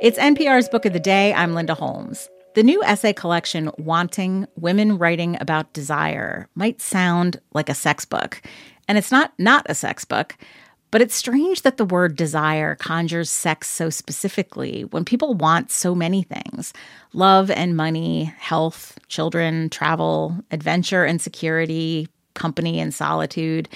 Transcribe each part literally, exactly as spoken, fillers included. It's N P R's Book of the Day. I'm Linda Holmes. The new essay collection, Wanting, Women Writing About Desire, might sound like a sex book. And it's not not a sex book, but it's strange that the word desire conjures sex so specifically when people want so many things. Love and money, health, children, travel, adventure and security, company and solitude.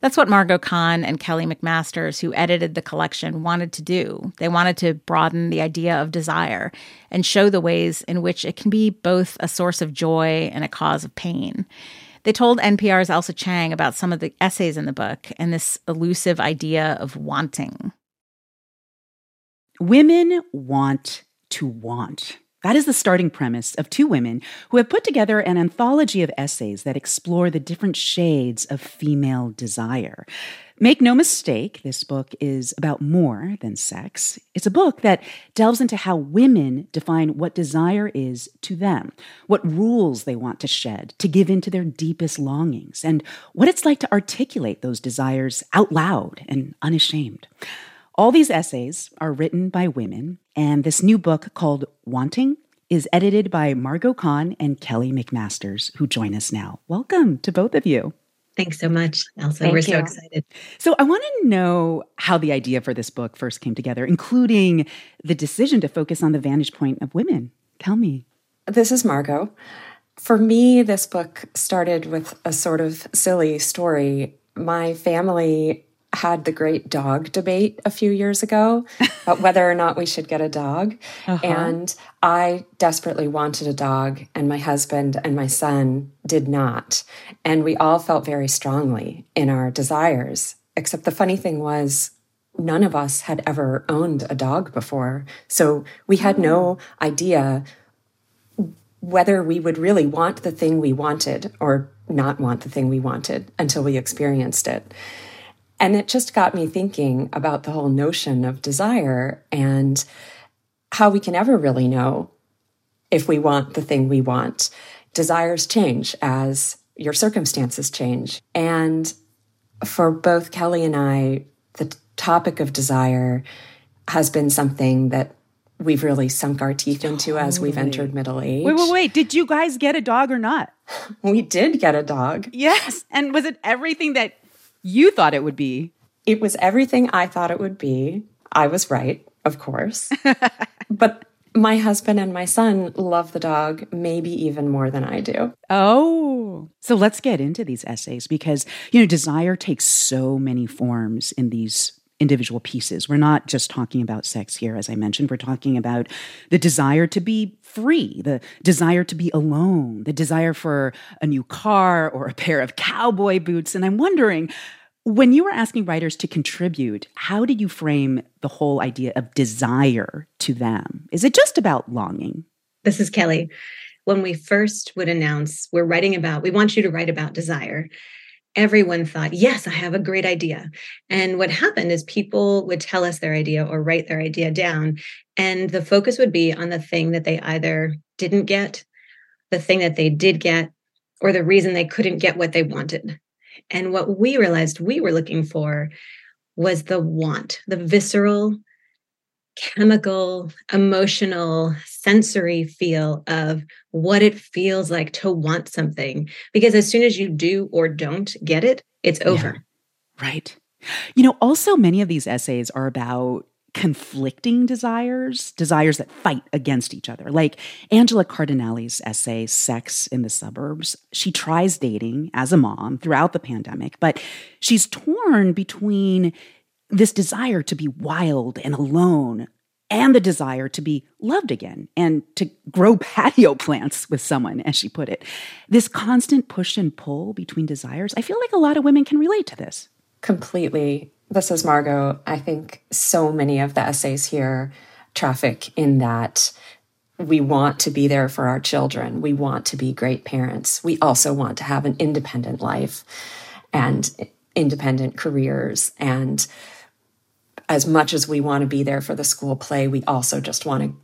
That's what Margot Kahn and Kelly McMasters, who edited the collection, wanted to do. They wanted to broaden the idea of desire and show the ways in which it can be both a source of joy and a cause of pain. They told N P R's Elsa Chang about some of the essays in the book and this elusive idea of wanting. Women want to want. That is the starting premise of two women who have put together an anthology of essays that explore the different shades of female desire. Make no mistake, this book is about more than sex. It's a book that delves into how women define what desire is to them, what rules they want to shed to give in to their deepest longings, and what it's like to articulate those desires out loud and unashamed. All these essays are written by women, and this new book called Wanting is edited by Margot Kahn and Kelly McMasters, who join us now. Welcome to both of you. Thanks so much, Elsa. Thank We're you. so excited. So I want to know how the idea for this book first came together, including the decision to focus on the vantage point of women. Tell me. This is Margot. For me, this book started with a sort of silly story. My family had the great dog debate a few years ago about whether or not we should get a dog. Uh-huh. And I desperately wanted a dog, and my husband and my son did not. And we all felt very strongly in our desires, except the funny thing was none of us had ever owned a dog before. So we had no idea whether we would really want the thing we wanted or not want the thing we wanted until we experienced it. And it just got me thinking about the whole notion of desire and how we can ever really know if we want the thing we want. Desires change as your circumstances change. And for both Kelly and I, the topic of desire has been something that we've really sunk our teeth into totally. as we've entered middle age. Wait, wait, wait. Did you guys get a dog or not? We did get a dog. Yes. And was it everything that you thought it would be? It was everything I thought it would be. I was right, of course. But my husband and my son love the dog maybe even more than I do. Oh. So let's get into these essays because, you know, desire takes so many forms in these individual pieces. We're not just talking about sex here, as I mentioned. We're talking about the desire to be free, the desire to be alone, the desire for a new car or a pair of cowboy boots. And I'm wondering, when you were asking writers to contribute, how did you frame the whole idea of desire to them? Is it just about longing? This is Kelly. When we first would announce, we're writing about, we want you to write about desire, everyone thought, yes, I have a great idea. And what happened is people would tell us their idea or write their idea down. And the focus would be on the thing that they either didn't get, the thing that they did get, or the reason they couldn't get what they wanted. And what we realized we were looking for was the want, the visceral, chemical, emotional, sensory feel of what it feels like to want something. Because as soon as you do or don't get it, it's over. Yeah. Right. You know, also many of these essays are about conflicting desires, desires that fight against each other. Like Angela Cardinale's essay, Sex in the Suburbs. She tries dating as a mom throughout the pandemic, but she's torn between this desire to be wild and alone and the desire to be loved again and to grow patio plants with someone, as she put it. This constant push and pull between desires, I feel like a lot of women can relate to this. Completely. This is Margot. I think so many of the essays here traffic in that. We want to be there for our children. We want to be great parents. We also want to have an independent life and independent careers, and as much as we want to be there for the school play, we also just want to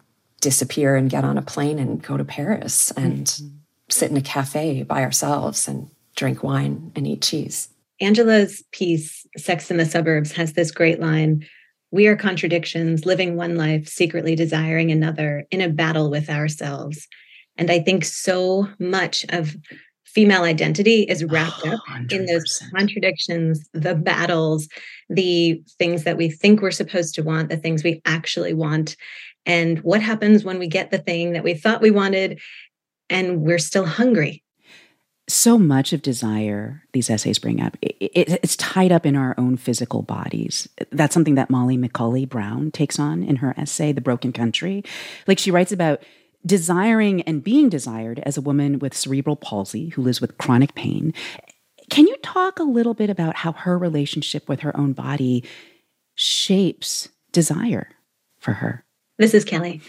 disappear and get on a plane and go to Paris and mm-hmm. sit in a cafe by ourselves and drink wine and eat cheese. Angela's piece, Sex in the Suburbs, has this great line, We are contradictions, living one life, secretly desiring another, in a battle with ourselves. And I think so much of female identity is wrapped oh, up one hundred percent. In those contradictions, the battles, the things that we think we're supposed to want, the things we actually want. And what happens when we get the thing that we thought we wanted and we're still hungry? So much of desire, these essays bring up, it, it, it's tied up in our own physical bodies. That's something that Molly McCauley Brown takes on in her essay, The Broken Country. Like, she writes about desiring and being desired as a woman with cerebral palsy who lives with chronic pain. Can you talk a little bit about how her relationship with her own body shapes desire for her? This is Kelly.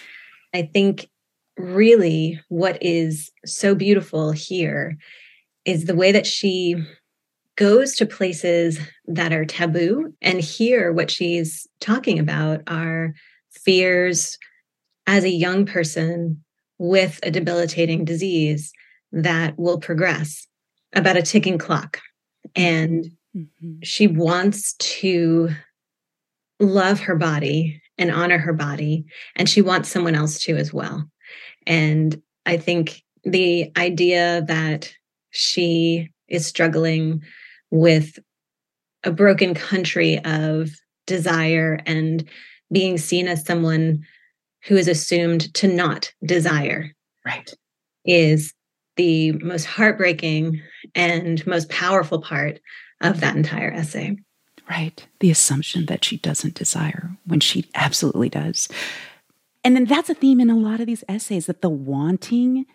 I think really what is so beautiful here is the way that she goes to places that are taboo. And here, what she's talking about are fears as a young person with a debilitating disease that will progress, about a ticking clock. And mm-hmm. she wants to love her body and honor her body. And she wants someone else to as well. And I think the idea that she is struggling with a broken country of desire and being seen as someone who is assumed to not desire, right, is the most heartbreaking and most powerful part of that entire essay. Right. The assumption that she doesn't desire when she absolutely does. And then that's a theme in a lot of these essays, that the wanting,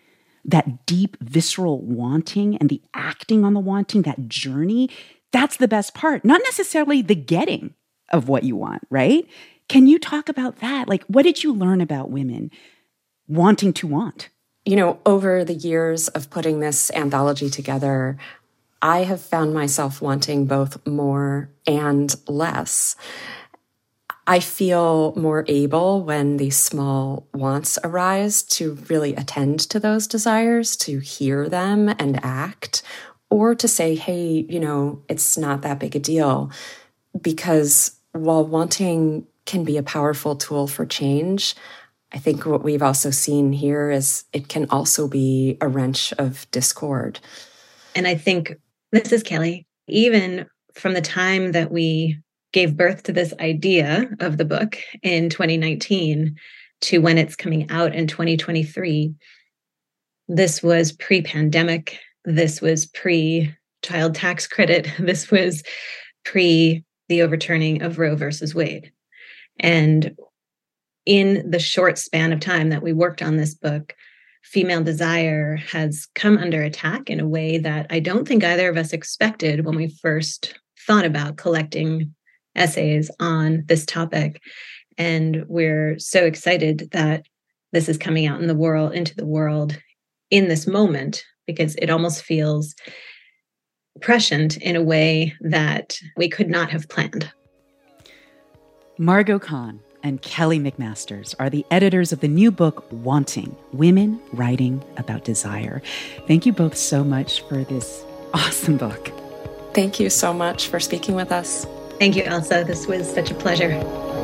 that deep visceral wanting and the acting on the wanting, that journey, that's the best part. Not necessarily the getting of what you want, right? Can you talk about that? Like, what did you learn about women wanting to want? You know, over the years of putting this anthology together, I have found myself wanting both more and less. I feel more able when these small wants arise to really attend to those desires, to hear them and act, or to say, hey, you know, it's not that big a deal. Because while wanting can be a powerful tool for change, I think what we've also seen here is it can also be a wrench of discord. And I think, this is Kelly, even from the time that we gave birth to this idea of the book in twenty nineteen to when it's coming out in twenty twenty-three. This was pre-pandemic. This was pre-child tax credit. This was pre the overturning of Roe versus Wade. And in the short span of time that we worked on this book, female desire has come under attack in a way that I don't think either of us expected when we first thought about collecting essays on this topic. And we're so excited that this is coming out in the world, into the world in this moment, because it almost feels prescient in a way that we could not have planned. Margot Kahn and Kelly McMasters are the editors of the new book, Wanting: Women Writing About Desire. Thank you both so much for this awesome book. Thank you so much for speaking with us. Thank you, Elsa. This was such a pleasure.